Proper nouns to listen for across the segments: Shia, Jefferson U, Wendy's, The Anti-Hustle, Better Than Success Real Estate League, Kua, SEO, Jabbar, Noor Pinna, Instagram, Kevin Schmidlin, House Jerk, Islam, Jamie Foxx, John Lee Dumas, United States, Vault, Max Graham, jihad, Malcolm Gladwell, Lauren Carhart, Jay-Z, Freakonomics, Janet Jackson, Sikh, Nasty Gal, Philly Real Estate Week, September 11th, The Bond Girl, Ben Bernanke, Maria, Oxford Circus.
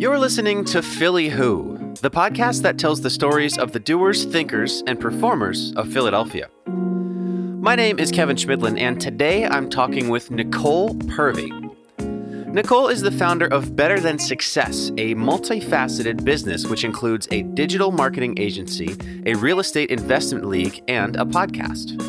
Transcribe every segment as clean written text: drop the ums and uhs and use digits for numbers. You're listening to Philly Who, the podcast that tells the stories of the doers, thinkers, and performers of Philadelphia. My name is Kevin Schmidlin, and today I'm talking with Nicole Purvey. Nicole is the founder of Better Than Success, a multifaceted business which includes a digital marketing agency, a real estate investment league, and a podcast.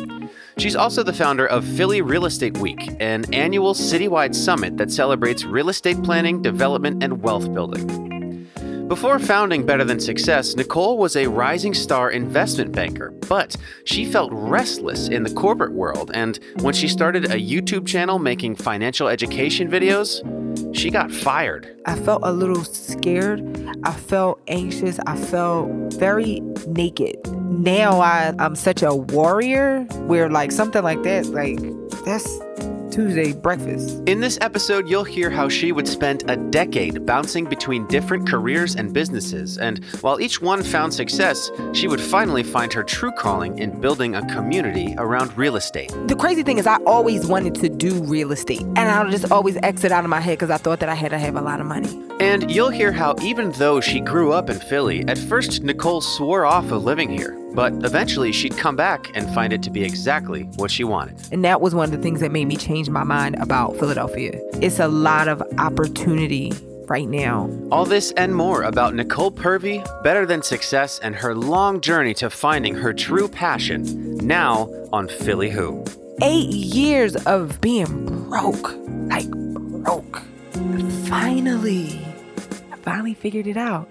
She's also the founder of Philly Real Estate Week, an annual citywide summit that celebrates real estate planning, development, and wealth building. Before founding Better Than Success, Nicole was a rising star investment banker, but she felt restless in the corporate world, and when she started a YouTube channel making financial education videos, she got fired. I felt a little scared. I felt anxious. I felt very naked. Now I'm such a warrior where something like that, that's Tuesday breakfast. In this episode, you'll hear how she would spend a decade bouncing between different careers and businesses. And while each one found success, she would finally find her true calling in building a community around real estate. The crazy thing is I always wanted to do real estate, and I would just always exit out of my head because I thought that I had to have a lot of money. And you'll hear how even though she grew up in Philly, at first Nicole swore off of living here. But eventually, she'd come back and find it to be exactly what she wanted. And that was one of the things that made me change my mind about Philadelphia. It's a lot of opportunity right now. All this and more about Nicole Purvey, Better Than Success, and her long journey to finding her true passion, now on Philly Who. 8 years of being broke, broke. But I finally figured it out.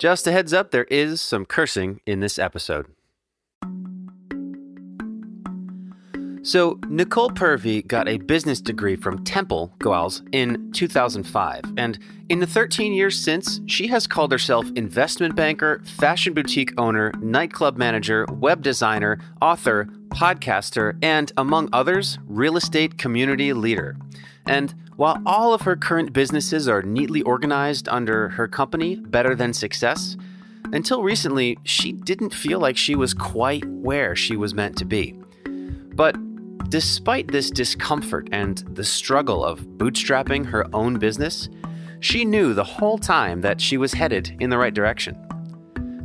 Just a heads up, there is some cursing in this episode. So, Nicole Purvey got a business degree from Temple Goals in 2005, and in the 13 years since, she has called herself investment banker, fashion boutique owner, nightclub manager, web designer, author, podcaster, and, among others, real estate community leader. And while all of her current businesses are neatly organized under her company, Better Than Success, until recently, she didn't feel like she was quite where she was meant to be. But despite this discomfort and the struggle of bootstrapping her own business, she knew the whole time that she was headed in the right direction.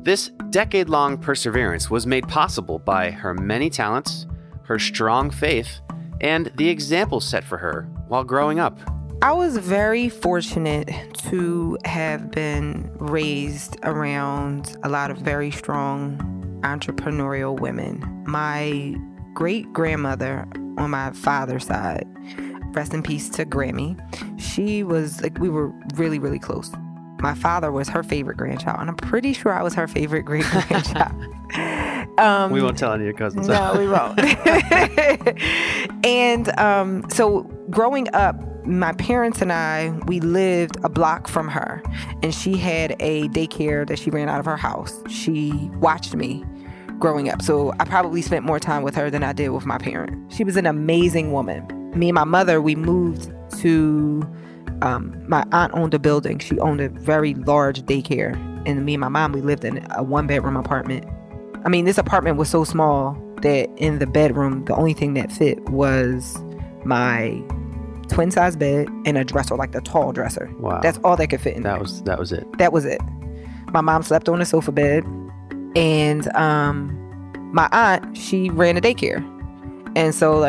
This decade-long perseverance was made possible by her many talents, her strong faith, and the example set for her while growing up. I was very fortunate to have been raised around a lot of very strong entrepreneurial women. My great-grandmother on my father's side, rest in peace to Grammy, she was, we were really, really close. My father was her favorite grandchild, and I'm pretty sure I was her favorite great-grandchild. We won't tell any of your cousins. No, we won't. And so growing up, my parents and I, we lived a block from her, and she had a daycare that she ran out of her house. She watched me growing up, so I probably spent more time with her than I did with my parents. She was an amazing woman. Me and my mother, we moved to... my aunt owned a building. She owned a very large daycare. And me and my mom, we lived in a one-bedroom apartment. I mean, this apartment was so small that in the bedroom, the only thing that fit was my twin-size bed and a dresser, like the tall dresser. Wow. That's all that could fit in there. That was it. That was it. My mom slept on a sofa bed. And my aunt, she ran a daycare. And so,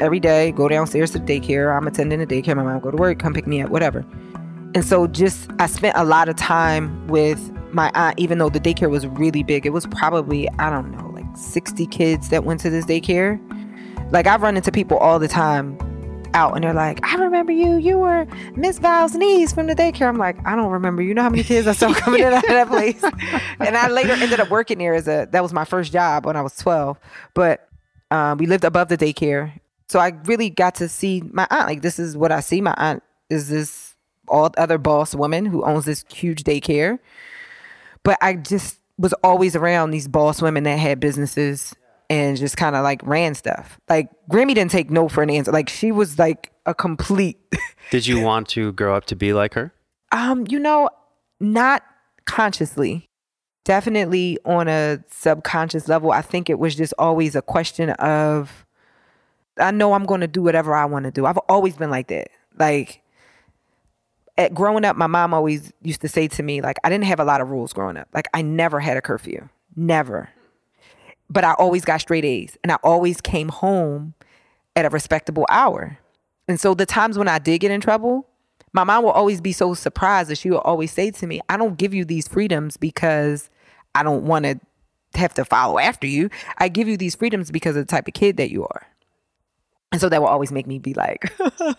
every day, go downstairs to the daycare. I'm attending the daycare. My mom go to work, come pick me up, whatever. And so I spent a lot of time with my aunt, even though the daycare was really big. It was probably, 60 kids that went to this daycare. I run into people all the time out, and they're like, I remember you. You were Miss Val's niece from the daycare. I'm like, I don't remember. You know how many kids I saw coming in out of that place? And I later ended up working there. That was my first job when I was 12. But we lived above the daycare. So I really got to see my aunt. This is what I see. My aunt is this all other boss woman who owns this huge daycare. But I just was always around these boss women that had businesses and just kind of ran stuff. Grammy didn't take no for an answer. She was a complete. Did you want to grow up to be like her? Not consciously. definitely on a subconscious level, I think it was just always a question of, I know I'm going to do whatever I want to do. I've always been like that. Like, at growing up, my mom always used to say to me, like, I didn't have a lot of rules growing up. Like, I never had a curfew. Never. But I always got straight A's. And I always came home at a respectable hour. And so the times when I did get in trouble, my mom will always be so surprised that she will always say to me, I don't give you these freedoms because I don't want to have to follow after you. I give you these freedoms because of the type of kid that you are. And so that will always make me be like,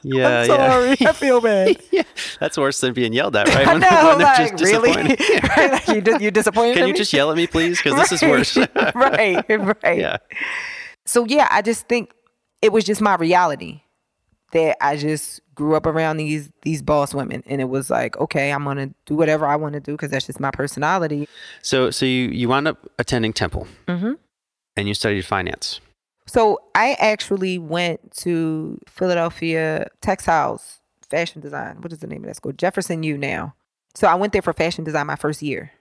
yeah, I'm sorry, yeah. I feel bad. Yeah. That's worse than being yelled at, right? When, I know, when like, just really? Right? Like, you're disappointed Can you me? Just yell at me, please? Because right. This is worse. Right. Yeah. So yeah, I just think it was just my reality that I just grew up around these boss women. And it was like, okay, I'm going to do whatever I want to do because that's just my personality. So you wound up attending Temple, mm-hmm. and you studied finance. So I actually went to Philadelphia Textiles Fashion Design. What is the name of that school? Jefferson U now. So I went there for fashion design my first year.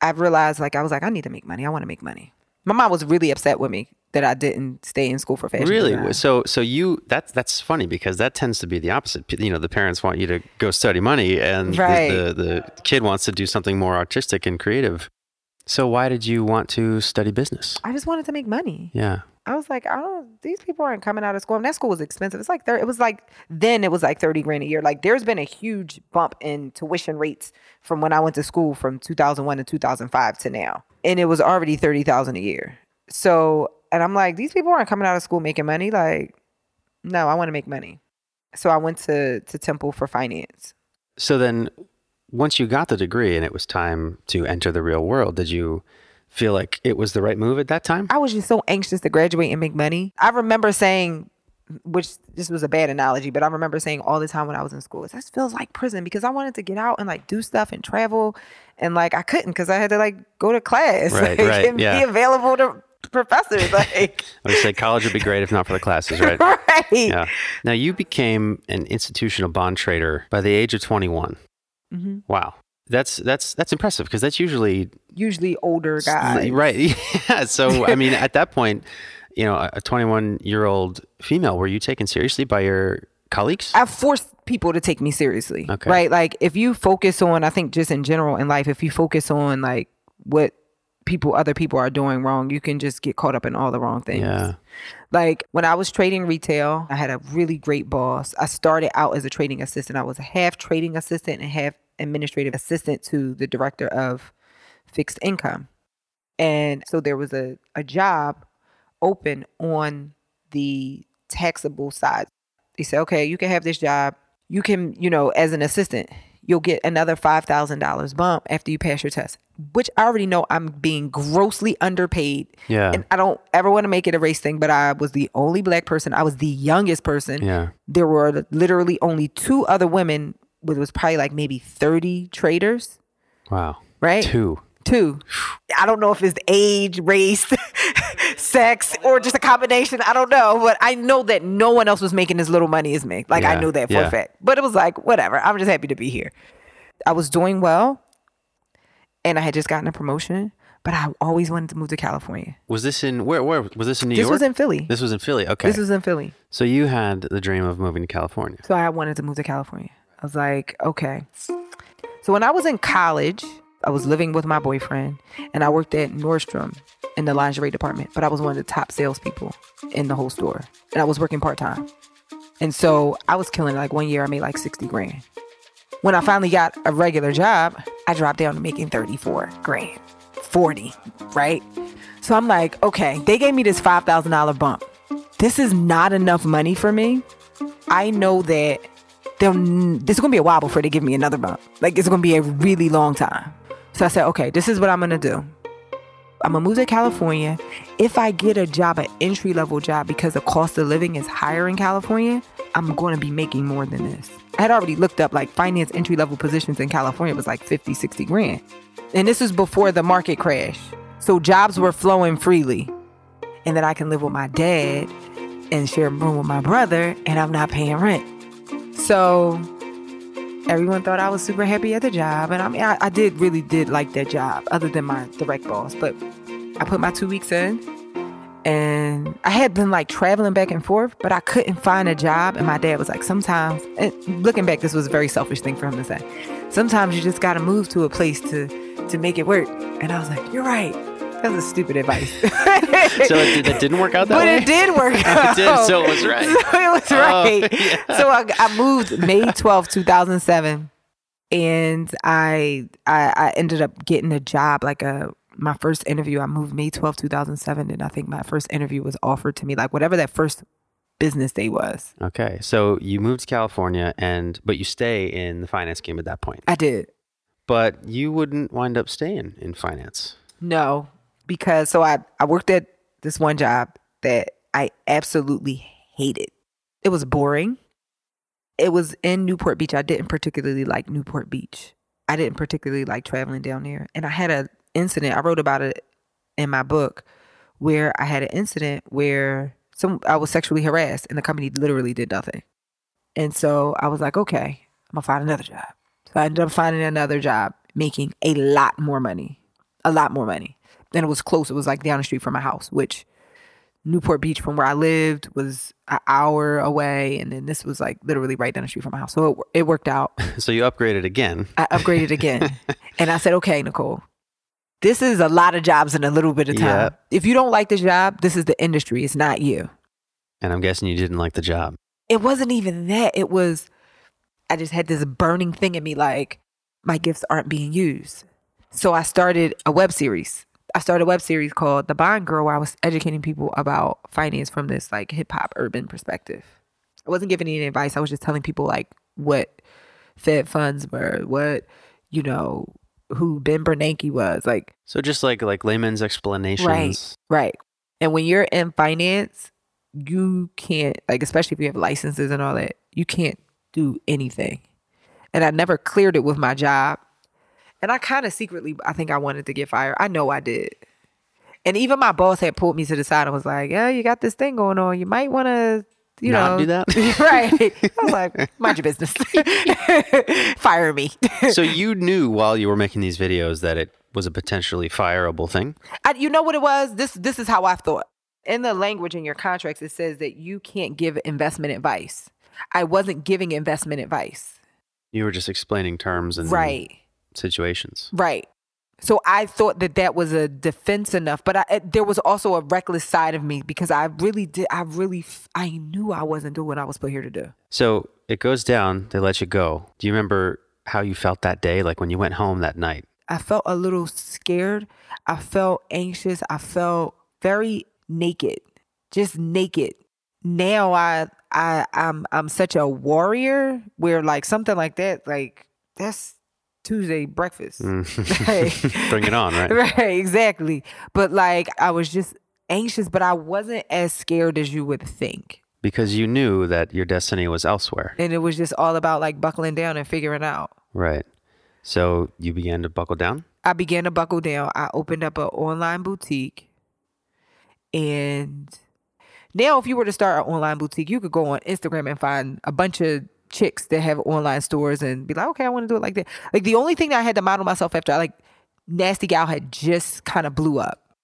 I realized, like, I was like, I need to make money. I want to make money. My mom was really upset with me that I didn't stay in school for fashion design. Really? So you, that's funny because that tends to be the opposite. You know, the parents want you to go study money and right. the kid wants to do something more artistic and creative. So why did you want to study business? I just wanted to make money. Yeah. I was like, these people aren't coming out of school. And that school was expensive. It's like, it was like $30,000 a year. Like there's been a huge bump in tuition rates from when I went to school from 2001 to 2005 to now. And it was already $30,000 a year. So, and I'm like, these people aren't coming out of school making money. Like, no, I want to make money. So I went to Temple for finance. So then once you got the degree and it was time to enter the real world, did you feel like it was the right move at that time? I was just so anxious to graduate and make money. I remember saying, which this was a bad analogy, but I remember saying all the time when I was in school, that feels like prison because I wanted to get out and like do stuff and travel. And like, I couldn't because I had to like go to class and be available to professors. Like, I would say college would be great if not for the classes, right? Right. Yeah. Now you became an institutional bond trader by the age of 21. Mm-hmm. Wow. That's impressive because that's usually older guys. Right. Yeah. So, I mean, at that point, you know, a 21-year-old female, were you taken seriously by your colleagues? I forced people to take me seriously. Okay. Right. Like if you focus on, I think just in general in life, if you focus on like what other people are doing wrong, you can just get caught up in all the wrong things. Yeah. Like when I was trading retail, I had a really great boss. I started out as a trading assistant. I was a half trading assistant and half administrative assistant to the director of fixed income. And so there was a job open on the taxable side. They said, okay, you can have this job. You can, you know, as an assistant, you'll get another $5,000 bump after you pass your test, which I already know I'm being grossly underpaid. Yeah. And I don't ever want to make it a race thing, but I was the only black person. I was the youngest person. Yeah. There were literally only two other women. It was probably like maybe 30 traders. Wow. Right? Two. I don't know if it's age, race, sex, or just a combination. I don't know. But I know that no one else was making as little money as me. Like I knew that for a fact. But it was like, whatever. I'm just happy to be here. I was doing well. And I had just gotten a promotion. But I always wanted to move to California. Was this in, where was this in New York? This was in Philly. This was in Philly. Okay. This was in Philly. So you had the dream of moving to California. So I wanted to move to California. I was like, okay. So when I was in college, I was living with my boyfriend and I worked at Nordstrom in the lingerie department, but I was one of the top salespeople in the whole store and I was working part-time. And so I was killing it. Like one year I made like $60,000. When I finally got a regular job, I dropped down to making $34,000, 40, right? So I'm like, okay, they gave me this $5,000 bump. This is not enough money for me. I know that this is going to be a while before they give me another bump. Like, it's going to be a really long time. So I said, okay, this is what I'm going to do. I'm going to move to California. If I get a job, an entry-level job, because the cost of living is higher in California, I'm going to be making more than this. I had already looked up, like, finance entry-level positions in California was like $50,000, $60,000. And this is before the market crash. So jobs were flowing freely. And then I can live with my dad and share a room with my brother, and I'm not paying rent. So Everyone thought I was super happy at the job. And I mean, I really did like that job, other than my direct boss. But I put my 2 weeks in, and I had been like traveling back and forth, but I couldn't find a job. And my dad was like, sometimes, and looking back, this was a very selfish thing for him to say. Sometimes you just got to move to a place to make it work. And I was like, you're right. That was stupid advice. So it didn't work out that way? But it did work out. It did, so it was right. So it was right. Yeah. So I moved May 12th, 2007. And I ended up getting a job, like my first interview. I moved May 12th, 2007. And I think my first interview was offered to me, like whatever that first business day was. Okay. So you moved to California, but you stay in the finance game at that point. I did. But you wouldn't wind up staying in finance. No. Because I worked at this one job that I absolutely hated. It was boring. It was in Newport Beach. I didn't particularly like Newport Beach. I didn't particularly like traveling down there. And I had an incident. I wrote about it in my book, where I had an incident where I was sexually harassed, and the company literally did nothing. And so I was like, okay, I'm going to find another job. So I ended up finding another job, making a lot more money. And it was close. It was like down the street from my house, which Newport Beach from where I lived was an hour away. And then this was like literally right down the street from my house. So it worked out. So you upgraded again. I upgraded again. And I said, okay, Nicole, this is a lot of jobs in a little bit of time. Yep. If you don't like this job, this is the industry. It's not you. And I'm guessing you didn't like the job. It wasn't even that. It was, I just had this burning thing in me, like my gifts aren't being used. So I started a web series. called The Bond Girl, where I was educating people about finance from this like hip hop urban perspective. I wasn't giving any advice. I was just telling people like what Fed funds were, what, who Ben Bernanke was. Like, so just like layman's explanations. Right. And when you're in finance, you can't, like, especially if you have licenses and all that, you can't do anything. And I never cleared it with my job. And I kind of secretly, I think I wanted to get fired. I know I did. And even my boss had pulled me to the side and was like, yeah, you got this thing going on. You might want to, do that. Right. I was like, mind your business. Fire me. So you knew while you were making these videos that it was a potentially fireable thing? You know what it was? This is how I thought. In the language in your contracts, it says that you can't give investment advice. I wasn't giving investment advice. You were just explaining terms and situations. Right. So I thought that was a defense enough, but there was also a reckless side of me, because I knew I wasn't doing what I was put here to do. So it goes down, they let you go. Do you remember how you felt that day? Like when you went home that night? I felt a little scared. I felt anxious. I felt very naked, just naked. Now I'm such a warrior, where like something like that, like that's Tuesday breakfast. Like, bring it on, right? Right, exactly. But like, I was just anxious, but I wasn't as scared as you would think. Because you knew that your destiny was elsewhere. And it was just all about like buckling down and figuring out. Right. So you began to buckle down? I began to buckle down. I opened up an online boutique. And now if you were to start an online boutique, you could go on Instagram and find a bunch of chicks that have online stores and be like, okay, I want to do it like that. Like the only thing that I had to model myself after, like Nasty Gal had just kind of blew up.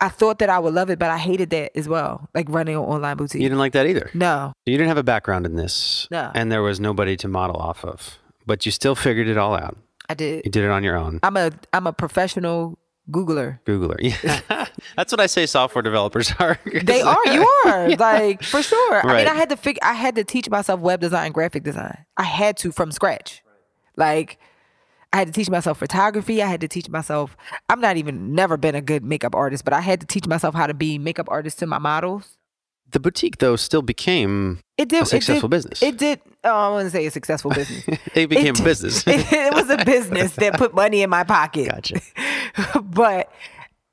I thought that I would love it, but I hated that as well. Like running an online boutique. You didn't like that either? No. You didn't have a background in this. No. And there was nobody to model off of, but you still figured it all out. I did. You did it on your own. I'm a professional Googler. Yeah. That's what I say software developers are. They are. You are. Yeah. Like, for sure. Right. I mean, I had to teach myself web design, graphic design. I had to from scratch. Like, I had to teach myself photography. I had to teach myself, I'm not even, never been a good makeup artist, but I had to teach myself how to be makeup artist to my models. The boutique, though, still became a successful business. It did. Oh, I wouldn't say a successful business. It became a business. It was a business that put money in my pocket. Gotcha. But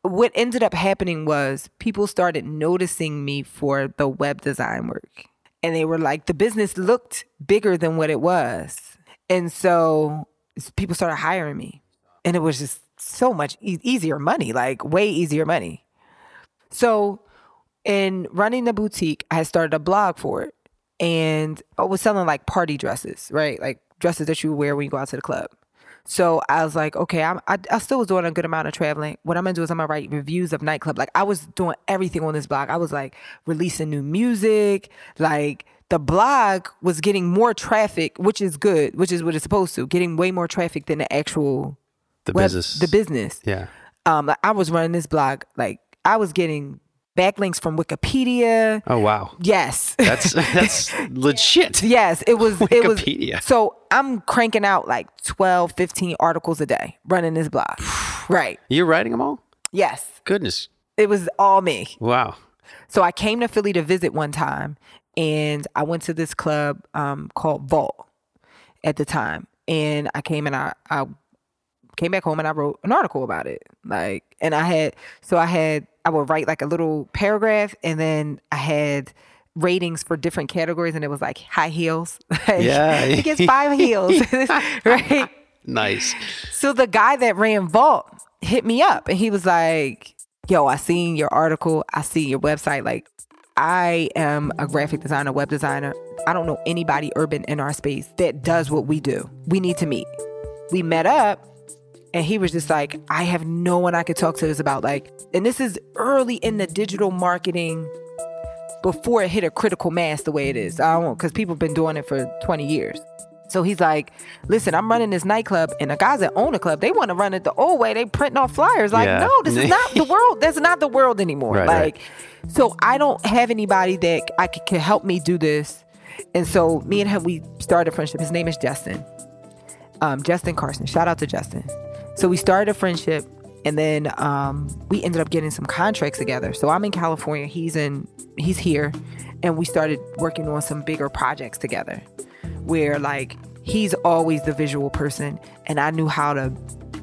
what ended up happening was people started noticing me for the web design work. And they were like, the business looked bigger than what it was. And so people started hiring me. And it was just so much easier money, like way easier money. So in running the boutique, I had started a blog for it. and I was selling like party dresses, right? Like dresses that you wear when you go out to the club. So I was like, okay, I still was doing a good amount of traveling. What I'm going to do is I'm going to write reviews of nightclub. Like I was doing everything on this blog. I was like releasing new music. Like the blog was getting more traffic, which is good, which is what it's supposed to, getting way more traffic than the actual business. Yeah. Like I was running this blog. Like I was getting backlinks from Wikipedia. Oh, wow. Yes. That's legit. Yes. It was Wikipedia. So I'm cranking out like 12, 15 articles a day running this blog. Right. You're writing them all? Yes. Goodness. It was all me. Wow. So I came to Philly to visit one time and I went to this club called Vault at the time. And I came and I came back home and I wrote an article about it. Like, and I would write like a little paragraph and then I had ratings for different categories and it was like high heels. Yeah. He gets 5 heels. Right. Nice. So the guy that ran Vault hit me up and he was like, yo, I seen your article. I see your website. Like I am a graphic designer, web designer. I don't know anybody urban in our space that does what we do. We need to meet. We met up. And he was just like, I have no one I could talk to this about. Like, and this is early in the digital marketing before it hit a critical mass the way it is. I don't, because people have been doing it for 20 years. So he's like, listen, I'm running this nightclub and the guys that own the club, they want to run it the old way. They printing off flyers. Like, yeah. No, this is not the world. That's not the world anymore. Right, like, right. So I don't have anybody that I can help me do this. And so me and him, we started a friendship. His name is Justin. Justin Carson. Shout out to Justin. So we started a friendship and then we ended up getting some contracts together. So I'm in California, he's here, and we started working on some bigger projects together where like he's always the visual person and I knew how to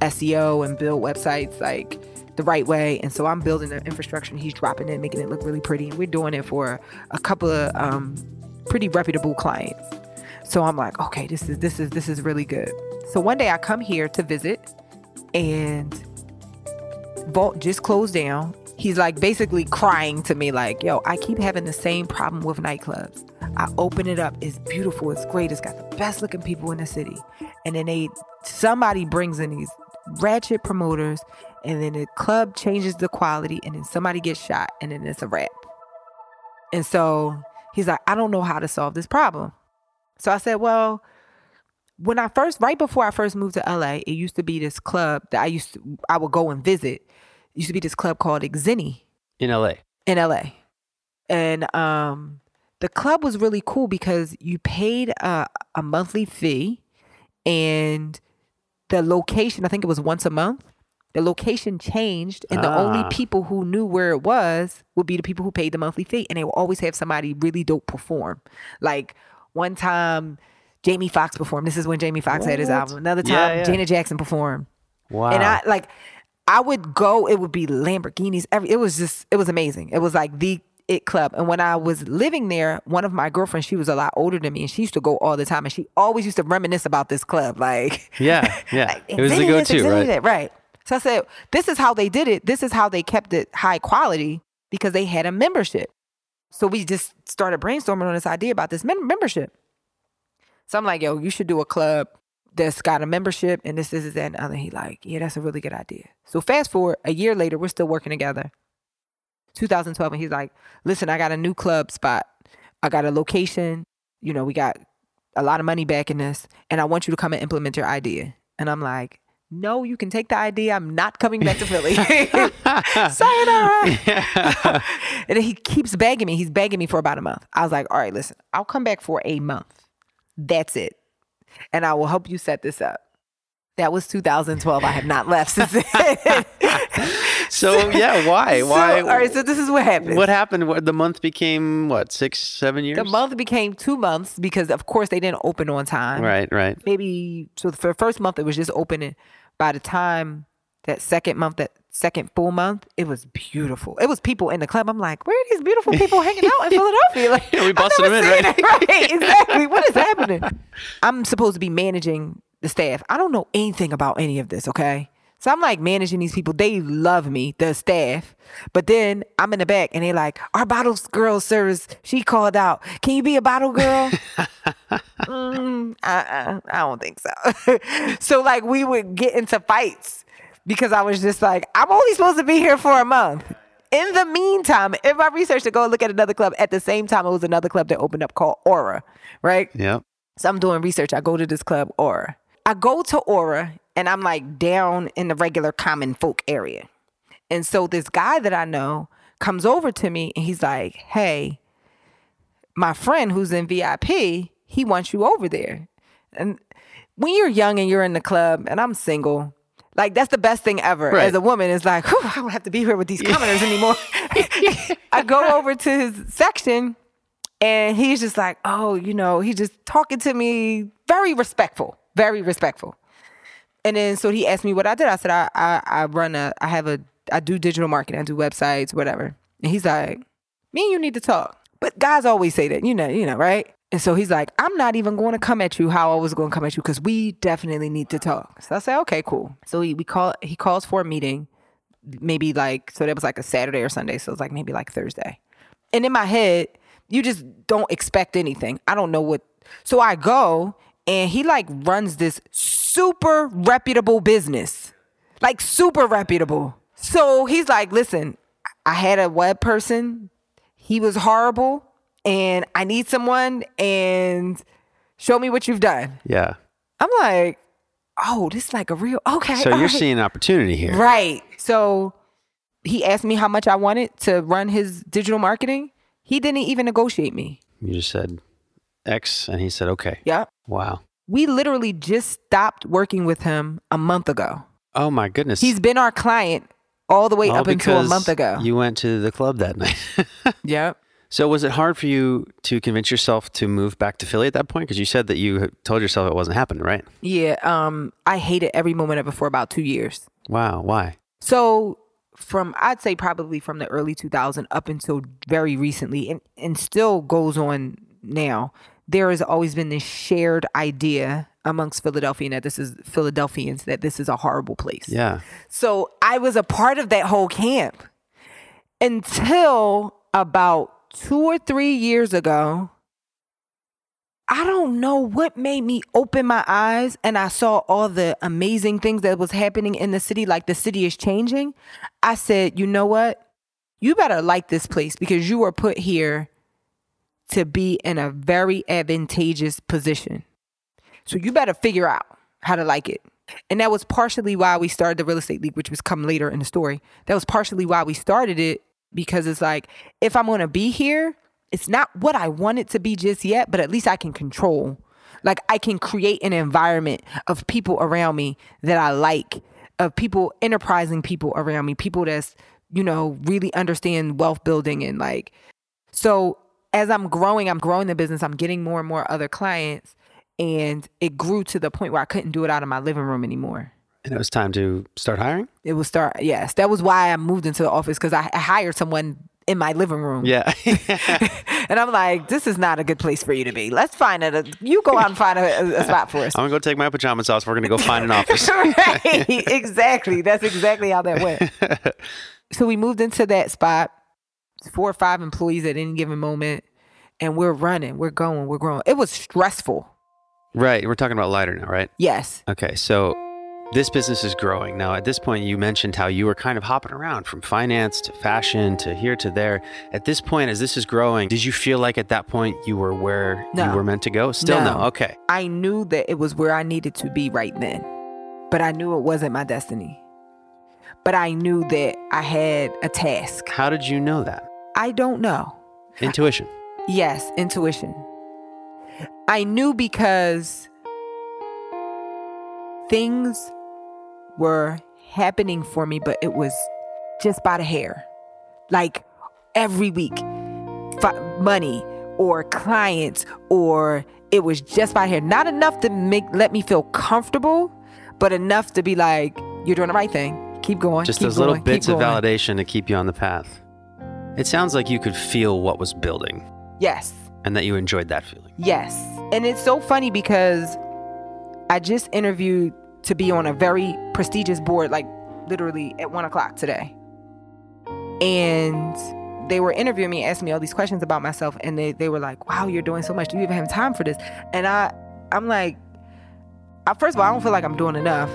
SEO and build websites like the right way. And so I'm building the infrastructure and he's dropping it, making it look really pretty. And we're doing it for a couple of pretty reputable clients. So I'm like, okay, this is really good. So one day I come here to visit. And Vault just closed down. He's like basically crying to me like, yo, I keep having the same problem with nightclubs. I open it up. It's beautiful. It's great. It's got the best looking people in the city. And then somebody brings in these ratchet promoters and then the club changes the quality and then somebody gets shot and then it's a wrap. And so he's like, I don't know how to solve this problem. So I said, well, right before I first moved to LA, it used to be this club that I would go and visit. It used to be this club called Xenny. In LA? In LA. And the club was really cool because you paid a monthly fee and the location, I think it was once a month, the location changed and the only people who knew where it was would be the people who paid the monthly fee and they would always have somebody really dope perform. Like one time, Jamie Foxx performed. This is when Jamie Foxx had his album. Another time, yeah. Janet Jackson performed. Wow. And I would go, it would be Lamborghinis. It was amazing. It was like the it club. And when I was living there, one of my girlfriends, she was a lot older than me and she used to go all the time. And she always used to reminisce about this club. Like, yeah. Like, it was the go-to, right? Right. So I said, this is how they did it. This is how they kept it high quality because they had a membership. So we just started brainstorming on this idea about this membership. So I'm like, yo, you should do a club that's got a membership and this, that, and other. He like, yeah, that's a really good idea. So fast forward, a year later, we're still working together. 2012, and he's like, listen, I got a new club spot. I got a location. You know, we got a lot of money backing this, and I want you to come and implement your idea. And I'm like, no, you can take the idea. I'm not coming back to Philly. Sayonara. Yeah. And then he keeps begging me. He's begging me for about a month. I was like, all right, listen, I'll come back for a month. That's it. And I will help you set this up. That was 2012. I have not left since then. So yeah, why? Why? All right, so this is what happened. What happened? The month became what, 6-7 years? The month became 2 months because of course they didn't open on time. Right. Maybe, so for the first month it was just opening. By the time that second full month, it was beautiful. It was people in the club. I'm like, where are these beautiful people hanging out in Philadelphia? Like, yeah, we busted them in, right? Right, exactly. What is happening? I'm supposed to be managing the staff. I don't know anything about any of this, okay? So I'm like managing these people. They love me, the staff. But then I'm in the back and they like, our bottle girl service, she called out. Can you be a bottle girl? I don't think so. So like we would get into fights because I was just like, I'm only supposed to be here for a month. In the meantime, in my research to go look at another club, at the same time, it was another club that opened up called Aura, right? Yeah. So I'm doing research. I go to this club, Aura. I go to Aura and I'm like down in the regular common folk area. And so this guy that I know comes over to me and he's like, hey, my friend who's in VIP, he wants you over there. And when you're young and you're in the club and I'm single, like, that's the best thing ever. Right. As a woman, it's like, whew, I don't have to be here with these commenters anymore. I go over to his section, and he's just like, oh, you know, he's just talking to me. Very respectful, very respectful. And then, so he asked me what I did. I said, I do digital marketing. I do websites, whatever. And he's like, me and you need to talk. But guys always say that, you know, right? And so he's like, I'm not even going to come at you how I was going to come at you because we definitely need to talk. So I said, okay, cool. So he calls for a meeting, maybe like, so that was like a Saturday or Sunday. So it was like maybe like Thursday. And in my head, you just don't expect anything. I don't know what. So I go and he like runs this super reputable business, like super reputable. So he's like, listen, I had a web person. He was horrible. And I need someone and show me what you've done. Yeah. I'm like, oh, this is like a real, okay. So you're seeing an opportunity here. Right. So he asked me how much I wanted to run his digital marketing. He didn't even negotiate me. You just said X and he said, okay. Yeah. Wow. We literally just stopped working with him a month ago. Oh my goodness. He's been our client all the way up until a month ago. You went to the club that night. Yep. So was it hard for you to convince yourself to move back to Philly at that point? Because you said that you told yourself it wasn't happening, right? Yeah. I hated every moment of it for about 2 years. Wow. Why? So I'd say probably from the early 2000s up until very recently and still goes on now, there has always been this shared idea amongst Philadelphians that this is a horrible place. Yeah. So I was a part of that whole camp until about 2 or 3 years ago, I don't know what made me open my eyes and I saw all the amazing things that was happening in the city, like the city is changing. I said, you know what? You better like this place because you were put here to be in a very advantageous position. So you better figure out how to like it. And that was partially why we started the Real Estate League, which was come later in the story. That was partially why we started it. Because it's like, if I'm going to be here, it's not what I want it to be just yet, but at least I can control. Like I can create an environment of people around me that I like, of people, enterprising people around me, people that's, you know, really understand wealth building. And like, so as I'm growing the business, I'm getting more and more other clients. And it grew to the point where I couldn't do it out of my living room anymore. And it was time to start hiring? It was yes. That was why I moved into the office because I hired someone in my living room. Yeah. And I'm like, this is not a good place for you to be. Let's find you go out and find a spot for us. I'm going to go take my pajamas off. We're going to go find an office. Right. Exactly. That's exactly how that went. So we moved into that spot, 4 or 5 employees at any given moment. And we're running, we're growing. It was stressful. Right. We're talking about lighter now, right? Yes. Okay. So this business is growing. Now, at this point, you mentioned how you were kind of hopping around from finance to fashion to here to there. At this point, as this is growing, did you feel like at that point you were where you were meant to go? Still no. Okay. I knew that it was where I needed to be right then, but I knew it wasn't my destiny. But I knew that I had a task. How did you know that? I don't know. Intuition. Yes, intuition. I knew because things were happening for me, but it was just by the hair. Like every week, money or clients, or it was just by the hair. Not enough to let me feel comfortable, but enough to be like, you're doing the right thing. Keep going. Just those little bits of validation to keep you on the path. It sounds like you could feel what was building. Yes. And that you enjoyed that feeling. Yes. And it's so funny because I just interviewed to be on a very prestigious board, like literally at 1 o'clock today. And they were interviewing me, asking me all these questions about myself. And they were like, wow, you're doing so much. Do you even have time for this? And I'm like, first of all, I don't feel like I'm doing enough.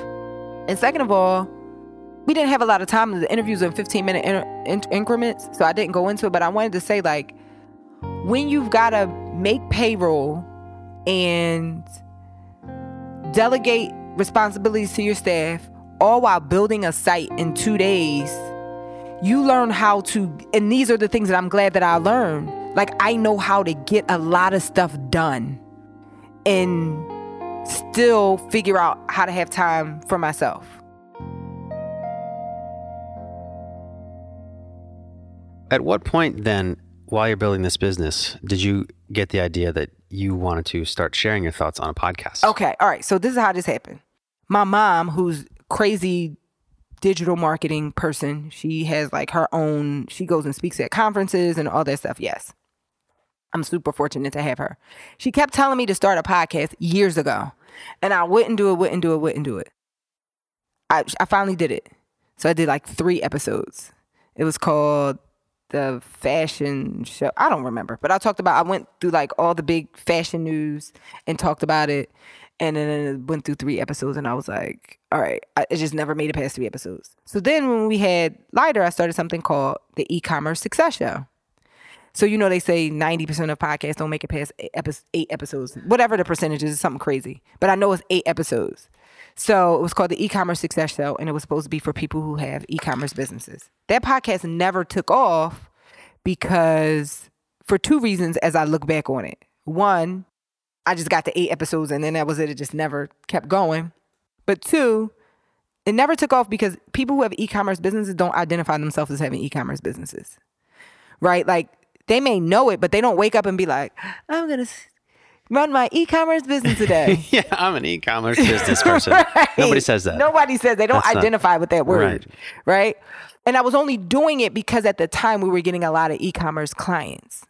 And second of all, we didn't have a lot of time. The interviews were in 15-minute increments, so I didn't go into it. But I wanted to say, like, when you've got to make payroll and delegate responsibilities to your staff, all while building a site in 2 days, you learn how to, and these are the things that I'm glad that I learned. Like, I know how to get a lot of stuff done and still figure out how to have time for myself. At what point then, while you're building this business, did you get the idea that you wanted to start sharing your thoughts on a podcast? Okay. All right. So this is how this happened. My mom, who's crazy digital marketing person, she has like her own, she goes and speaks at conferences and all that stuff. Yes. I'm super fortunate to have her. She kept telling me to start a podcast years ago, and I wouldn't do it. I finally did it. So I did like 3 episodes. It was called The Fashion Show. I don't remember, but I went through like all the big fashion news and talked about it. And then it went through 3 episodes, and I was like, all right, it just never made it past 3 episodes. So then when we had Lighter, I started something called the E-Commerce Success Show. So, you know, they say 90% of podcasts don't make it past 8 episodes, whatever the percentage is, something crazy. But I know it's 8 episodes. So it was called the E-Commerce Success Show, and it was supposed to be for people who have e-commerce businesses. That podcast never took off because for 2 reasons, as I look back on it. One, I just got to 8 episodes, and then that was it. It just never kept going. But 2, it never took off because people who have e-commerce businesses don't identify themselves as having e-commerce businesses, right? Like, they may know it, but they don't wake up and be like, I'm going to run my e-commerce business today. Yeah, I'm an e-commerce business person. Right? Nobody says that. Nobody says they don't identify with that word, right? And I was only doing it because at the time we were getting a lot of e-commerce clients.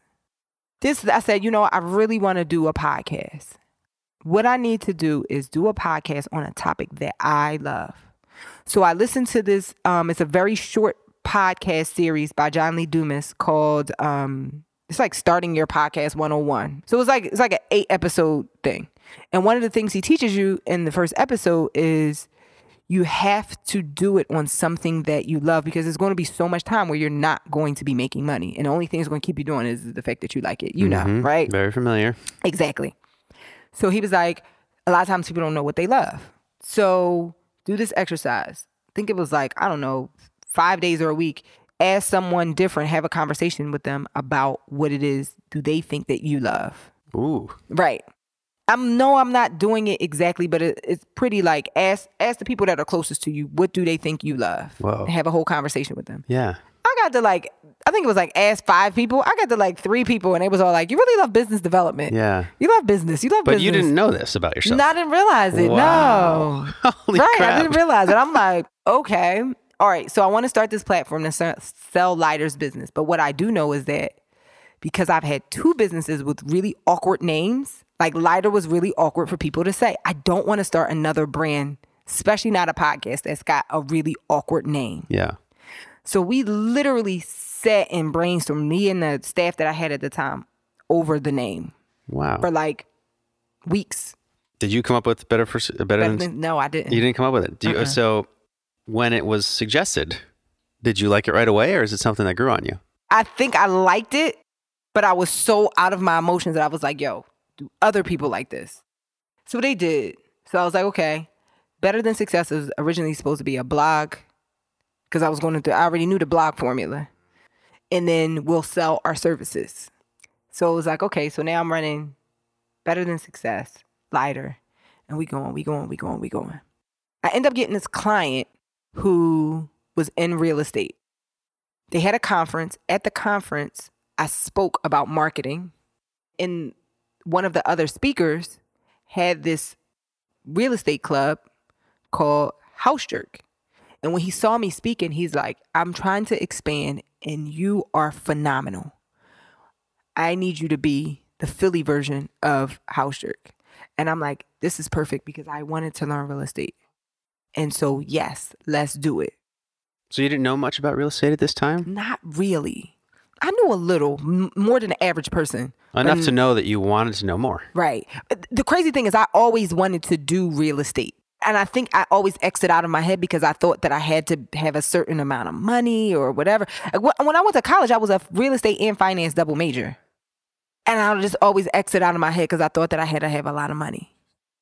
I said, you know, I really want to do a podcast. What I need to do is do a podcast on a topic that I love. So I listened to this. It's a very short podcast series by John Lee Dumas called, it's like Starting Your Podcast 101. So it's like an 8-episode thing. And one of the things he teaches you in the first episode is you have to do it on something that you love, because there's going to be so much time where you're not going to be making money. And the only thing that's going to keep you doing is the fact that you like it. You know, right? Very familiar. Exactly. So he was like, a lot of times people don't know what they love. So do this exercise. I think it was like, I don't know, 5 days or a week. Ask someone different, have a conversation with them about what it is do they think that you love. Ooh. Right. I'm not doing it exactly, but it's pretty like ask the people that are closest to you, what do they think you love? Whoa. And have a whole conversation with them. Yeah. I think it was like ask 5 people. I got to like 3 people, and it was all like, you really love business development. Yeah. You love business. But you didn't know this about yourself. No, I didn't realize it. Wow. No. Holy crap. I didn't realize it. I'm like, okay. All right. So I want to start this platform to sell Lighter's business. But what I do know is that because I've had 2 businesses with really awkward names, like Lighter was really awkward for people to say. I don't want to start another brand, especially not a podcast that's got a really awkward name. Yeah. So we literally sat and brainstormed, me and the staff that I had at the time, over the name. Wow. For like weeks. Did you come up with Better Than? No, I didn't. You didn't come up with it. So when it was suggested, did you like it right away, or is it something that grew on you? I think I liked it, but I was so out of my emotions that I was like, yo, do other people like this? So they did. So I was like, okay, Better Than Success was originally supposed to be a blog, because I already knew the blog formula. And then we'll sell our services. So it was like, okay, so now I'm running Better Than Success, Lighter, and we going. I end up getting this client who was in real estate. They had a conference. At the conference, I spoke about marketing, and one of the other speakers had this real estate club called House Jerk. And when he saw me speaking, he's like, I'm trying to expand, and you are phenomenal. I need you to be the Philly version of House Jerk. And I'm like, this is perfect, because I wanted to learn real estate. And so, yes, let's do it. So you didn't know much about real estate at this time? Not really. I knew a little, more than the average person. Enough to know that you wanted to know more. Right. The crazy thing is I always wanted to do real estate. And I think I always exited out of my head because I thought that I had to have a certain amount of money or whatever. When I went to college, I was a real estate and finance double major. And I just always exit out of my head because I thought that I had to have a lot of money.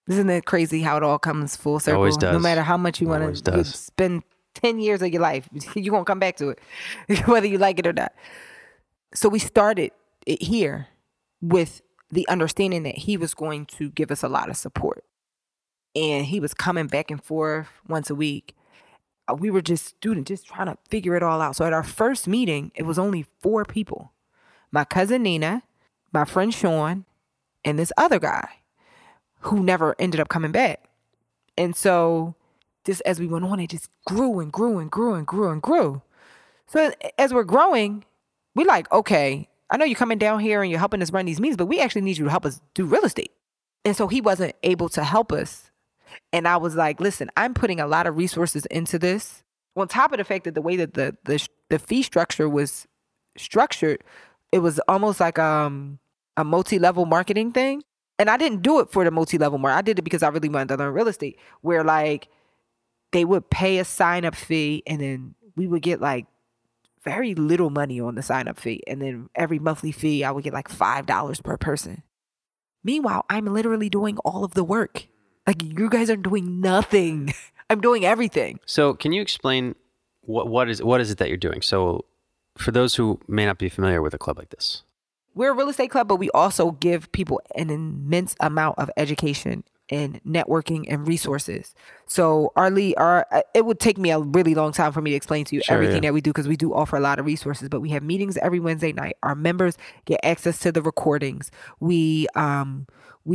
Isn't it crazy how it all comes full circle? It always does. No matter how much you want to spend 10 years of your life, you're going to come back to it, whether you like it or not. So we started it here with the understanding that he was going to give us a lot of support. And he was coming back and forth once a week. We were just students, just trying to figure it all out. So at our first meeting, it was only 4 people. My cousin Nina, my friend Sean, and this other guy who never ended up coming back. And so just as we went on, it just grew and grew and grew and grew and grew. So as we're growing, we're like, okay, I know you're coming down here and you're helping us run these meetings, but we actually need you to help us do real estate. And so he wasn't able to help us. And I was like, listen, I'm putting a lot of resources into this. On top of the fact that the way that the fee structure was structured, it was almost like a multi-level marketing thing. And I didn't do it for the multi-level market. I did it because I really wanted to learn real estate, where like they would pay a sign-up fee and then we would get like very little money on the sign-up fee. And then every monthly fee, I would get like $5 per person. Meanwhile, I'm literally doing all of the work. Like you guys are doing nothing. I'm doing everything. So can you explain what is it that you're doing? So for those who may not be familiar with a club like this. We're a real estate club, but we also give people an immense amount of education and networking and resources. So it would take me a really long time for me to explain to you everything that we do, because we do offer a lot of resources, but we have meetings every Wednesday night. Our members get access to the recordings. We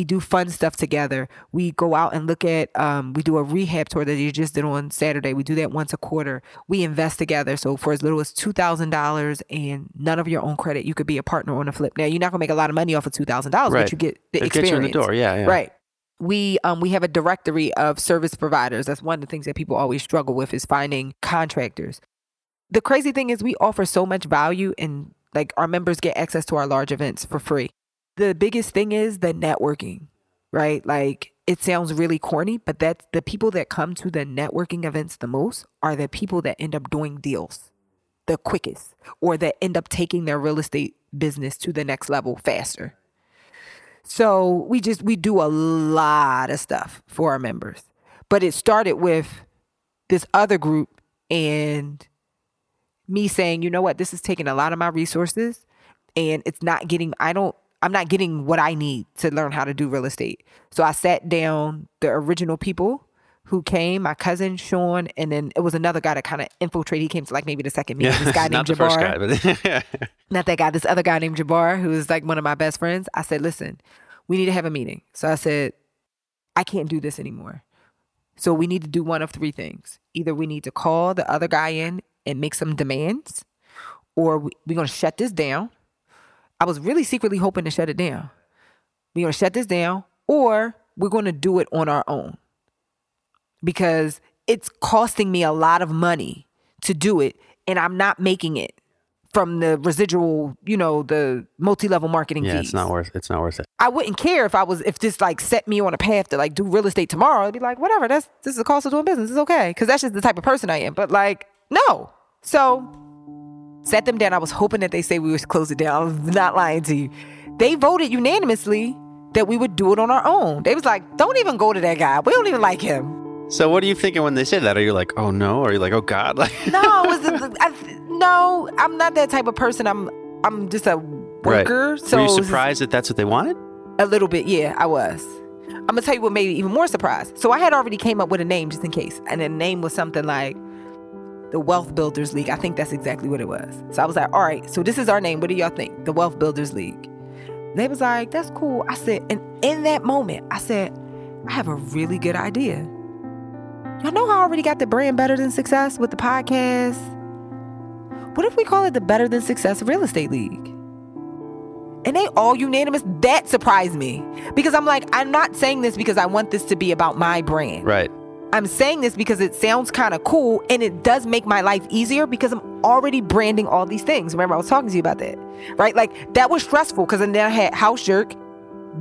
do fun stuff together. We go out and look at, we do a rehab tour that you just did on Saturday. We do that once a quarter. We invest together. So for as little as $2,000 and none of your own credit, you could be a partner on a flip. Now you're not gonna make a lot of money off of $2,000, right, but you get the experience. It gets you in the door, yeah. Right. We have a directory of service providers. That's one of the things that people always struggle with, is finding contractors. The crazy thing is we offer so much value, and like our members get access to our large events for free. The biggest thing is the networking, right? Like it sounds really corny, but that's the people that come to the networking events the most are the people that end up doing deals the quickest, or that end up taking their real estate business to the next level faster. So we do a lot of stuff for our members, but it started with this other group and me saying, you know what, this is taking a lot of my resources and it's not getting, I'm not getting what I need to learn how to do real estate. So I sat down the original people who came, my cousin, Sean, and then it was another guy that kind of infiltrated. He came to like maybe the second meeting. Yeah, this guy named Jabbar. Not the first guy, but not that guy. This other guy named Jabbar, who is like one of my best friends. I said, listen, we need to have a meeting. So I said, I can't do this anymore. So we need to do one of three things. Either we need to call the other guy in and make some demands, or we're going to shut this down. I was really secretly hoping to shut it down. We're going to shut this down, or we're going to do it on our own, because it's costing me a lot of money to do it and I'm not making it from the residual, the multi-level marketing fees. Yeah, it's not worth it. I wouldn't care if this like set me on a path to like do real estate tomorrow. I'd be like, whatever, this is the cost of doing business. It's okay, because that's just the type of person I am. But like, no. So sat them down. I was hoping that they say we would close it down. I'm not lying to you. They voted unanimously that we would do it on our own. They was like, don't even go to that guy. We don't even like him. So what are you thinking when they said that? Are you like, oh no? Are you like, oh God? Like, no, no, I'm not that type of person. I'm just a worker. Right. So were you surprised that that's what they wanted? A little bit, yeah, I was. I'm gonna tell you what made me even more surprised. So I had already came up with a name just in case, and the name was something like The Wealth Builders League. I think that's exactly what it was. So I was like, all right, so this is our name. What do y'all think? The Wealth Builders League. And they was like, that's cool. I said, and in that moment, I said, I have a really good idea. Y'all know I already got the brand Better Than Success with the podcast. What if we call it the Better Than Success Real Estate League? And they all unanimous. That surprised me, because I'm like, I'm not saying this because I want this to be about my brand. Right. I'm saying this because it sounds kind of cool and it does make my life easier because I'm already branding all these things. Remember, I was talking to you about that, right? Like, that was stressful because then I had House Jerk,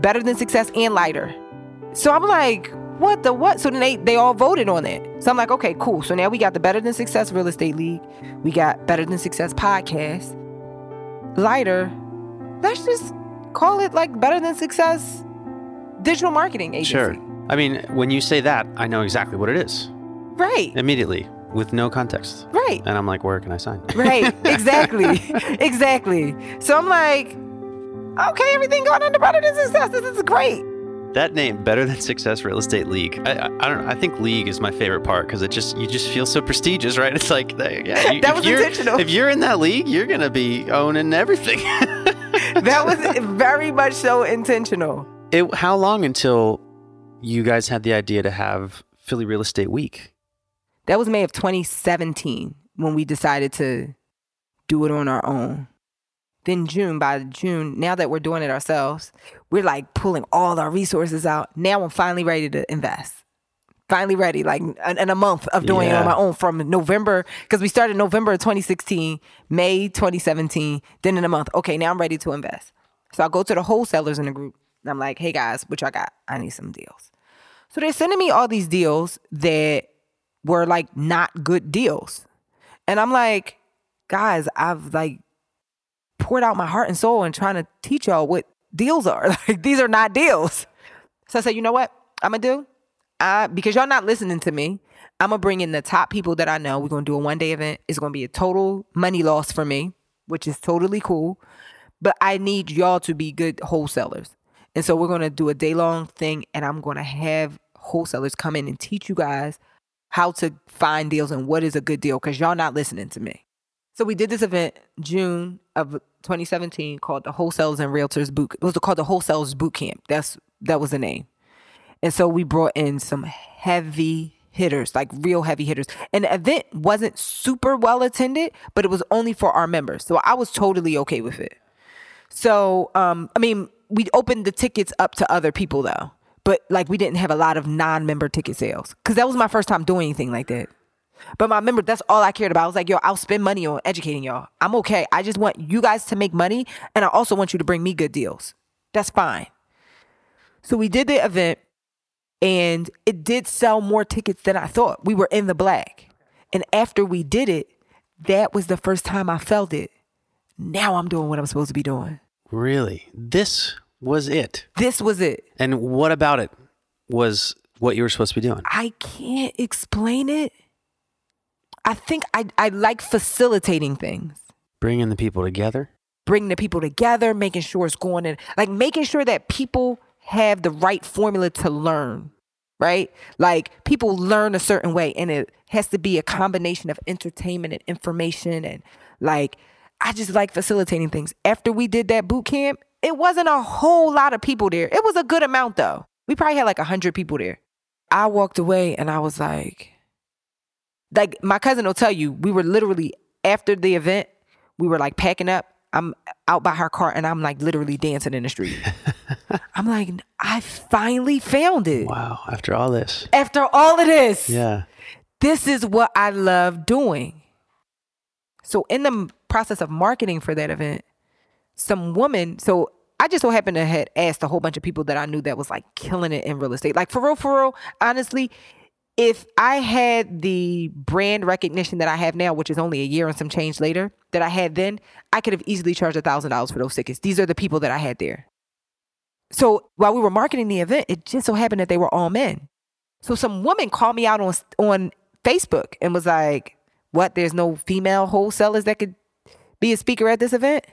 Better Than Success, and Lighter. So I'm like, what the what? So then they all voted on it. So I'm like, okay, cool. So now we got the Better Than Success Real Estate League. We got Better Than Success Podcast. Lighter. Let's just call it like Better Than Success Digital Marketing Agency. Sure. I mean, when you say that, I know exactly what it is. Right. Immediately, with no context. Right. And I'm like, where can I sign? Right. Exactly. Exactly. So I'm like, okay, everything going under Better Than Success. This is great. That name, Better Than Success Real Estate League. I don't know. I think league is my favorite part because you just feel so prestigious, right? It's like, yeah, you, that was intentional. If you're in that league, you're going to be owning everything. That was very much so intentional. How long until you guys had the idea to have Philly Real Estate Week? That was May of 2017 when we decided to do it on our own. Then by June, now that we're doing it ourselves, we're like pulling all our resources out. Now I'm finally ready to invest. Finally ready, like in a month of doing it on my own from November, because we started November of 2016, May 2017, then in a month. Okay, now I'm ready to invest. So I go to the wholesalers in the group and I'm like, hey guys, what y'all got? I need some deals. So they're sending me all these deals that were like not good deals. And I'm like, guys, I've like poured out my heart and soul and trying to teach y'all what deals are. Like, these are not deals. So I said, you know what I'm going to do? Because y'all not listening to me, I'm going to bring in the top people that I know. We're going to do a one-day event. It's going to be a total money loss for me, which is totally cool. But I need y'all to be good wholesalers. And so we're going to do a day-long thing, and I'm going to have wholesalers come in and teach you guys how to find deals and what is a good deal because y'all not listening to me. So we did this event June of 2017 called the Wholesalers and Realtors Boot. It was called the Wholesalers Boot Camp. That was the name. And so we brought in some heavy hitters, like real heavy hitters. And the event wasn't super well attended, but it was only for our members. So I was totally okay with it. So we opened the tickets up to other people though, but like we didn't have a lot of non-member ticket sales because that was my first time doing anything like that. But my member, that's all I cared about. I was like, yo, I'll spend money on educating y'all. I'm okay. I just want you guys to make money. And I also want you to bring me good deals. That's fine. So we did the event and it did sell more tickets than I thought. We were in the black. And after we did it, that was the first time I felt it. Now I'm doing what I'm supposed to be doing. Really? This was it? This was it. And what about it was what you were supposed to be doing? I can't explain it. I think I like facilitating things. Bringing the people together? Bringing the people together, making sure it's going in. Like making sure that people have the right formula to learn, right? Like people learn a certain way and it has to be a combination of entertainment and information. And like, I just like facilitating things. After we did that boot camp, it wasn't a whole lot of people there. It was a good amount though. We probably had like 100 people there. I walked away and I was like... Like my cousin will tell you, we were literally after the event, we were like packing up. I'm out by her car and I'm like literally dancing in the street. I'm like, I finally found it. Wow. After all this. After all of this. Yeah. This is what I love doing. So in the process of marketing for that event, some woman, so I just so happened to had asked a whole bunch of people that I knew that was like killing it in real estate. Like for real, honestly, if I had the brand recognition that I have now, which is only a year and some change later, that I had then, I could have easily charged $1,000 for those tickets. These are the people that I had there. So while we were marketing the event, it just so happened that they were all men. So some woman called me out on Facebook and was like, what, there's no female wholesalers that could be a speaker at this event?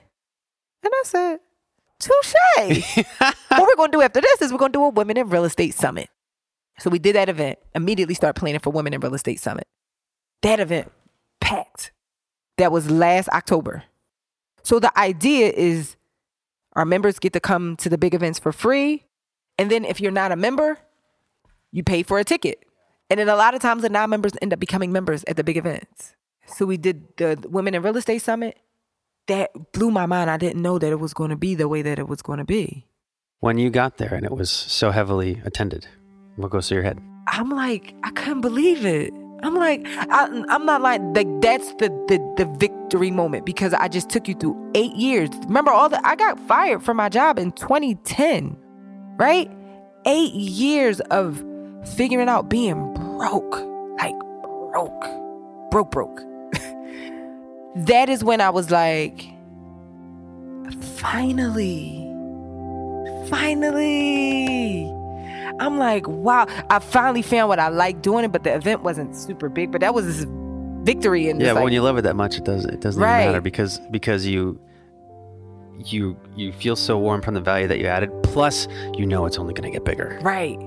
And I said, touche. What we're going to do after this is we're going to do a Women in Real Estate Summit. So we did that event, immediately start planning for Women in Real Estate Summit. That event, packed. That was last October. So the idea is our members get to come to the big events for free. And then if you're not a member, you pay for a ticket. And then a lot of times the non-members end up becoming members at the big events. So we did the Women in Real Estate Summit. That blew my mind. I didn't know that it was going to be the way that it was going to be. When you got there and it was so heavily attended, what goes through your head? I'm like, I couldn't believe it. I'm like, I'm not lying. Like, that's the victory moment, because I just took you through 8 years. Remember I got fired from my job in 2010, right? 8 years of figuring out being broke, like broke. That is when I was like, finally. I'm like, wow, I finally found what I like doing, but the event wasn't super big, but that was this victory. And yeah, well, when you love it that much, it doesn't right. even matter, because you feel so warm from the value that you added, plus you know it's only going to get bigger. Right.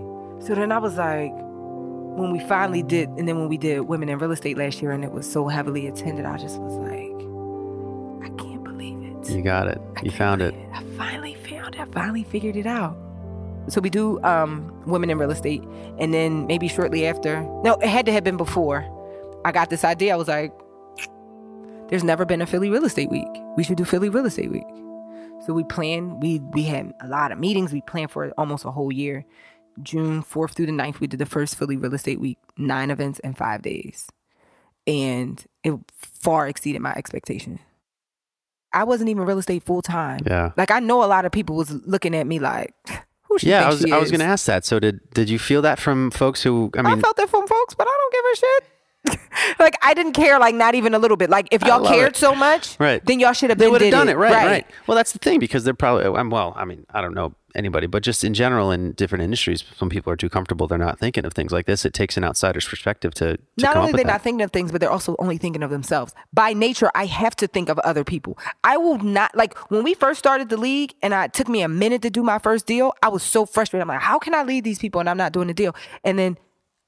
So then I was like, when we finally did, and then when we did Women in Real Estate last year and it was so heavily attended, I just was like, I can't believe it. You got it. You found it. I finally found it. I finally figured it out. So we do Women in Real Estate, and then maybe shortly after, no, it had to have been before, I got this idea. I was like, there's never been a Philly Real Estate Week. We should do Philly Real Estate Week. So we planned, we had a lot of meetings. We planned for almost a whole year. June 4th through the 9th, we did the first Philly Real Estate Week, 9 events in 5 days. And it far exceeded my expectations. I wasn't even real estate full time. Yeah. Like, I know a lot of people was looking at me like... Yeah, I was going to ask that. So did you feel that from folks who, I mean... I felt that from folks, but I don't give a shit. Like, I didn't care, like, not even a little bit. Like, if y'all cared so much, right, then y'all should have done it. Right. Well, that's the thing, because they're probably... Well, I mean, I don't know anybody, but just in general in different industries, some people are too comfortable. They're not thinking of things like this. It takes an outsider's perspective to not only they're not thinking of things, but they're also only thinking of themselves. By nature, I have to think of other people. I will not, like, when we first started the league and it took me a minute to do my first deal, I was so frustrated. I'm like, how can I lead these people and I'm not doing a deal? And then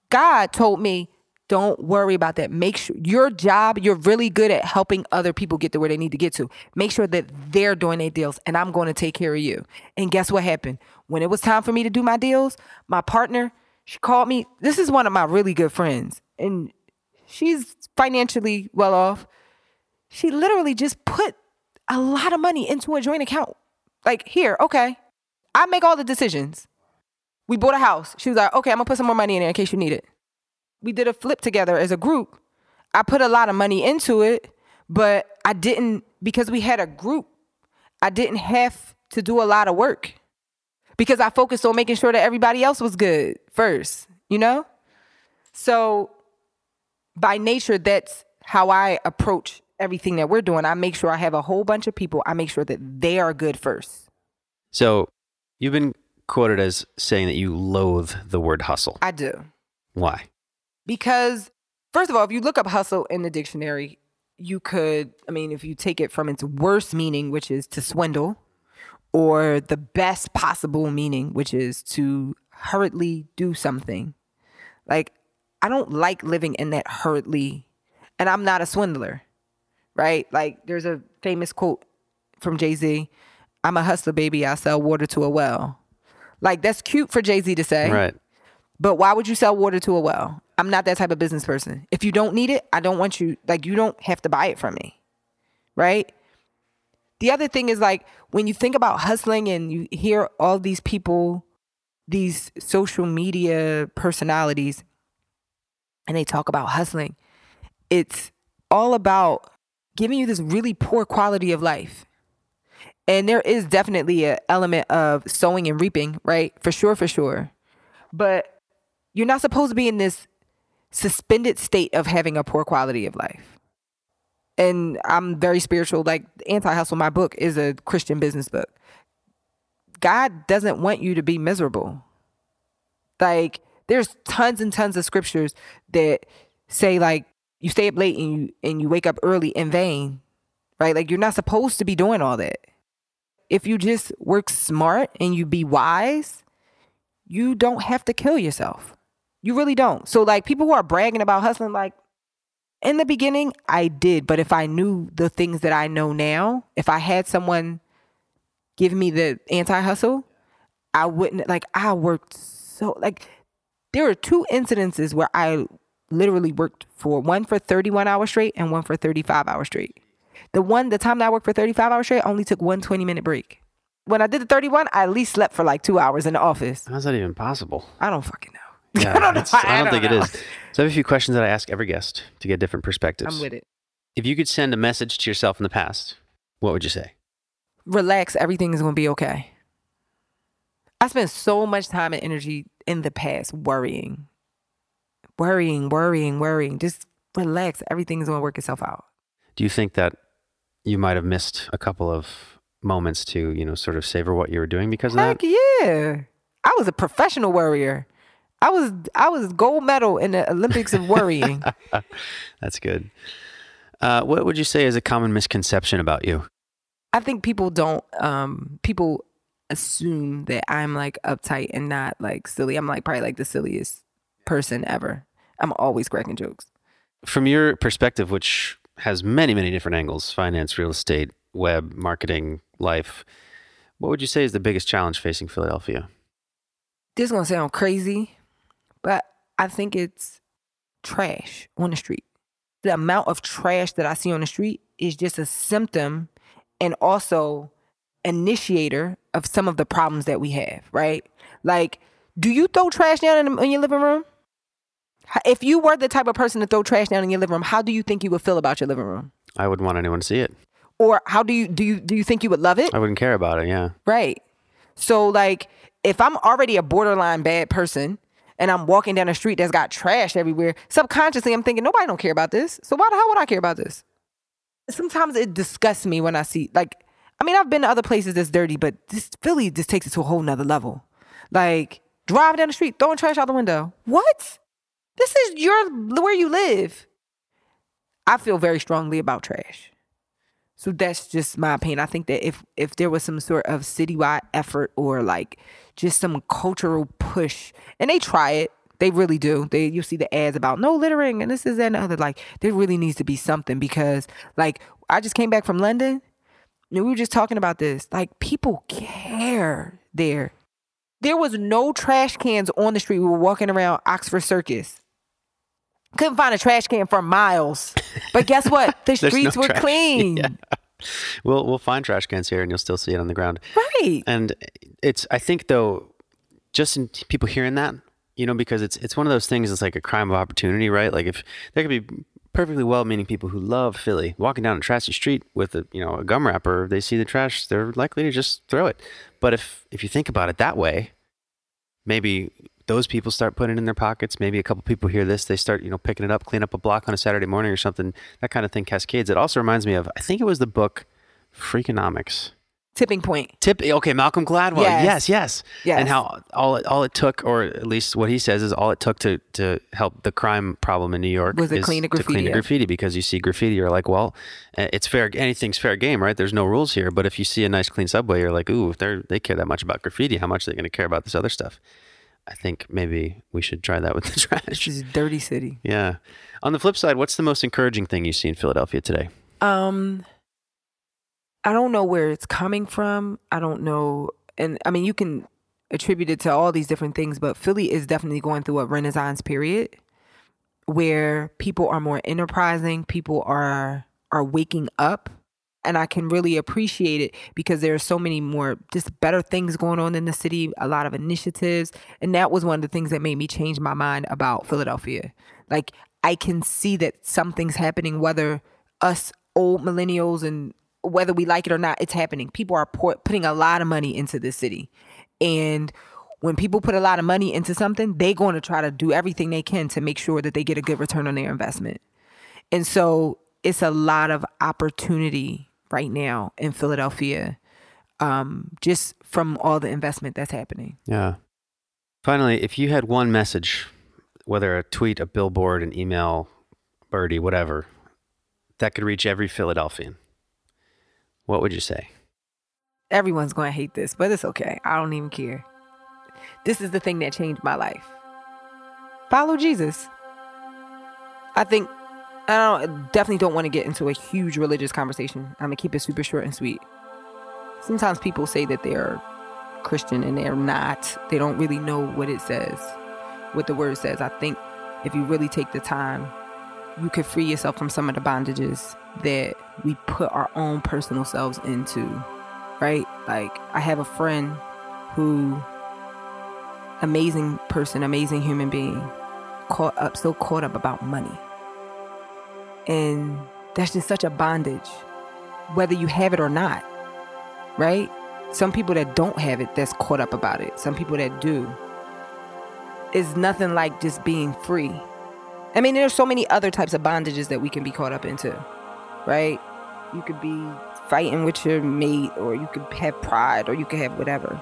God told me, don't worry about that. Make sure your job, you're really good at helping other people get to where they need to get to. Make sure that they're doing their deals, and I'm going to take care of you. And guess what happened? When it was time for me to do my deals, my partner, she called me. This is one of my really good friends, and she's financially well off. She literally just put a lot of money into a joint account. Like, here, okay, I make all the decisions. We bought a house. She was like, okay, I'm going to put some more money in there in case you need it. We did a flip together as a group. I put a lot of money into it, but I didn't, because we had a group, I didn't have to do a lot of work because I focused on making sure that everybody else was good first, you know? So by nature, that's how I approach everything that we're doing. I make sure I have a whole bunch of people. I make sure that they are good first. So you've been quoted as saying that you loathe the word hustle. I do. Why? Because, first of all, if you look up hustle in the dictionary, you could, I mean, if you take it from its worst meaning, which is to swindle, or the best possible meaning, which is to hurriedly do something. Like, I don't like living in that hurriedly, and I'm not a swindler, right? Like, there's a famous quote from Jay-Z, I'm a hustler, baby, I sell water to a well. Like, that's cute for Jay-Z to say. Right. But why would you sell water to a well? I'm not that type of business person. If you don't need it, I don't want you, like, you don't have to buy it from me, right? The other thing is, like, when you think about hustling and you hear all these people, these social media personalities, and they talk about hustling, it's all about giving you this really poor quality of life. And there is definitely an element of sowing and reaping, right? For sure. But you're not supposed to be in this suspended state of having a poor quality of life. And I'm very spiritual. Like, Anti-Hustle, my book, is a Christian business book. God doesn't want you to be miserable. Like, there's tons and tons of scriptures that say, like, you stay up late and you wake up early in vain, right? Like, you're not supposed to be doing all that. If you just work smart and you be wise, you don't have to kill yourself. You really don't. So, like, people who are bragging about hustling, like, in the beginning, I did. But if I knew the things that I know now, if I had someone give me the anti-hustle, I wouldn't, like, I worked so, like, there were 2 incidences where I literally worked for, one for 31 hours straight and one for 35 hours straight. The time that I worked for 35 hours straight, I only took one 20-minute break. When I did the 31, I at least slept for like 2 hours in the office. How's that even possible? I don't fucking know. Yeah, I don't think it is. So I have a few questions that I ask every guest to get different perspectives. I'm with it. If you could send a message to yourself in the past, what would you say? Relax. Everything is going to be okay. I spent so much time and energy in the past worrying. Just relax. Everything is going to work itself out. Do you think that you might have missed a couple of moments to, you know, sort of savor what you were doing because of that? Heck yeah. I was a professional worrier. I was gold medal in the Olympics of worrying. That's good. What would you say is a common misconception about you? I think people don't, people assume that I'm like uptight and not like silly. I'm like probably like the silliest person ever. I'm always cracking jokes. From your perspective, which has many, many different angles, finance, real estate, web, marketing, life, what would you say is the biggest challenge facing Philadelphia? This is going to sound crazy, but I think it's trash on the street. The amount of trash that I see on the street is just a symptom and also initiator of some of the problems that we have, right? Like, do you throw trash down in your living room? If you were the type of person to throw trash down in your living room, how do you think you would feel about your living room? I wouldn't want anyone to see it. Or how do you think you would love it? I wouldn't care about it, yeah. Right. So like, if I'm already a borderline bad person and I'm walking down a street that's got trash everywhere, subconsciously I'm thinking, nobody don't care about this. So why the hell would I care about this? Sometimes it disgusts me when I see, like, I mean, I've been to other places that's dirty, but this Philly just takes it to a whole nother level. Like, drive down the street, throwing trash out the window. What? This is where you live. I feel very strongly about trash. So that's just my opinion. I think that if there was some sort of citywide effort or like just some cultural push, and they try it, they really do. You'll see the ads about no littering and this is that and the other. Like, there really needs to be something because like I just came back from London and we were just talking about this. Like, people care there. There was no trash cans on the street. We were walking around Oxford Circus. Couldn't find a trash can for miles. But guess what? The streets were clean. Yeah. We'll find trash cans here and you'll still see it on the ground. Right. And it's, I think though, just in people hearing that, you know, because it's one of those things that's like a crime of opportunity, right? Like, if there could be perfectly well-meaning people who love Philly walking down a trashy street with a, you know, a gum wrapper, they see the trash, they're likely to just throw it. But if you think about it that way, maybe those people start putting it in their pockets. Maybe a couple people hear this. They start, you know, picking it up, clean up a block on a Saturday morning or something. That kind of thing cascades. It also reminds me of, I think it was the book Freakonomics. Tipping Point. Okay, Malcolm Gladwell. Yes. And how all it took, or at least what he says is all it took to help the crime problem in New York was to clean the graffiti. Because you see graffiti, you're like, well, it's fair. Anything's fair game, right? There's no rules here. But if you see a nice clean subway, you're like, ooh, if they care that much about graffiti, how much are they going to care about this other stuff? I think maybe we should try that with the trash. This is a dirty city. Yeah. On the flip side, what's the most encouraging thing you see in Philadelphia today? I don't know where it's coming from. I don't know. And I mean, you can attribute it to all these different things, but Philly is definitely going through a renaissance period where people are more enterprising. People are waking up. And I can really appreciate it because there are so many more just better things going on in the city, a lot of initiatives. And that was one of the things that made me change my mind about Philadelphia. Like, I can see that something's happening, whether us old millennials and whether we like it or not, it's happening. People are putting a lot of money into this city. And when people put a lot of money into something, they're going to try to do everything they can to make sure that they get a good return on their investment. And so it's a lot of opportunity right now in Philadelphia, just from all the investment that's happening. Yeah. Finally, if you had one message, whether a tweet, a billboard, an email, birdie, whatever, that could reach every Philadelphian, what would you say? Everyone's going to hate this, but it's okay. I don't even care. This is the thing that changed my life. Follow Jesus. I definitely don't want to get into a huge religious conversation. I'm going to keep it super short and sweet. Sometimes people say that they're Christian and they're not. They don't really know what it says, what the word says. I think if you really take the time, you could free yourself from some of the bondages that we put our own personal selves into, right? Like, I have a friend who amazing person, amazing human being, so caught up about money. And that's just such a bondage, whether you have it or not, right? Some people that don't have it, that's caught up about it. Some people that do. It's nothing like just being free. I mean, there's so many other types of bondages that we can be caught up into, right? You could be fighting with your mate, or you could have pride, or you could have whatever.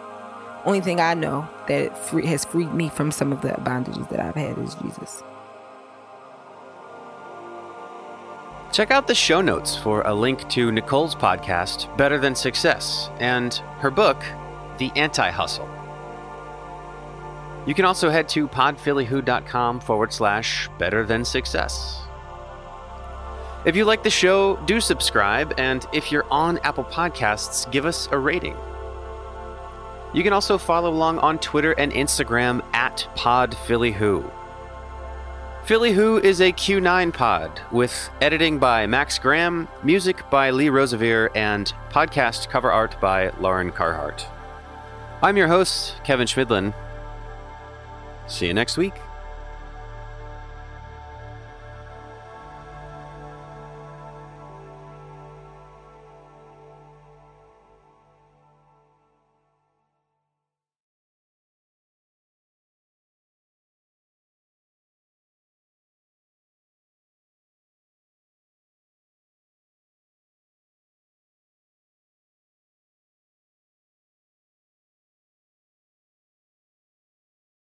Only thing I know that has freed me from some of the bondages that I've had is Jesus. Check out the show notes for a link to Nicole's podcast, Better Than Success, and her book, The Anti-Hustle. You can also head to podphillywho.com/Better Than Success. If you like the show, do subscribe, and if you're on Apple Podcasts, give us a rating. You can also follow along on Twitter and Instagram at podphillywho. Philly Who is a Q9 pod with editing by Max Graham, music by Lee Rosevere, and podcast cover art by Lauren Carhart. I'm your host, Kevin Schmidlin. See you next week.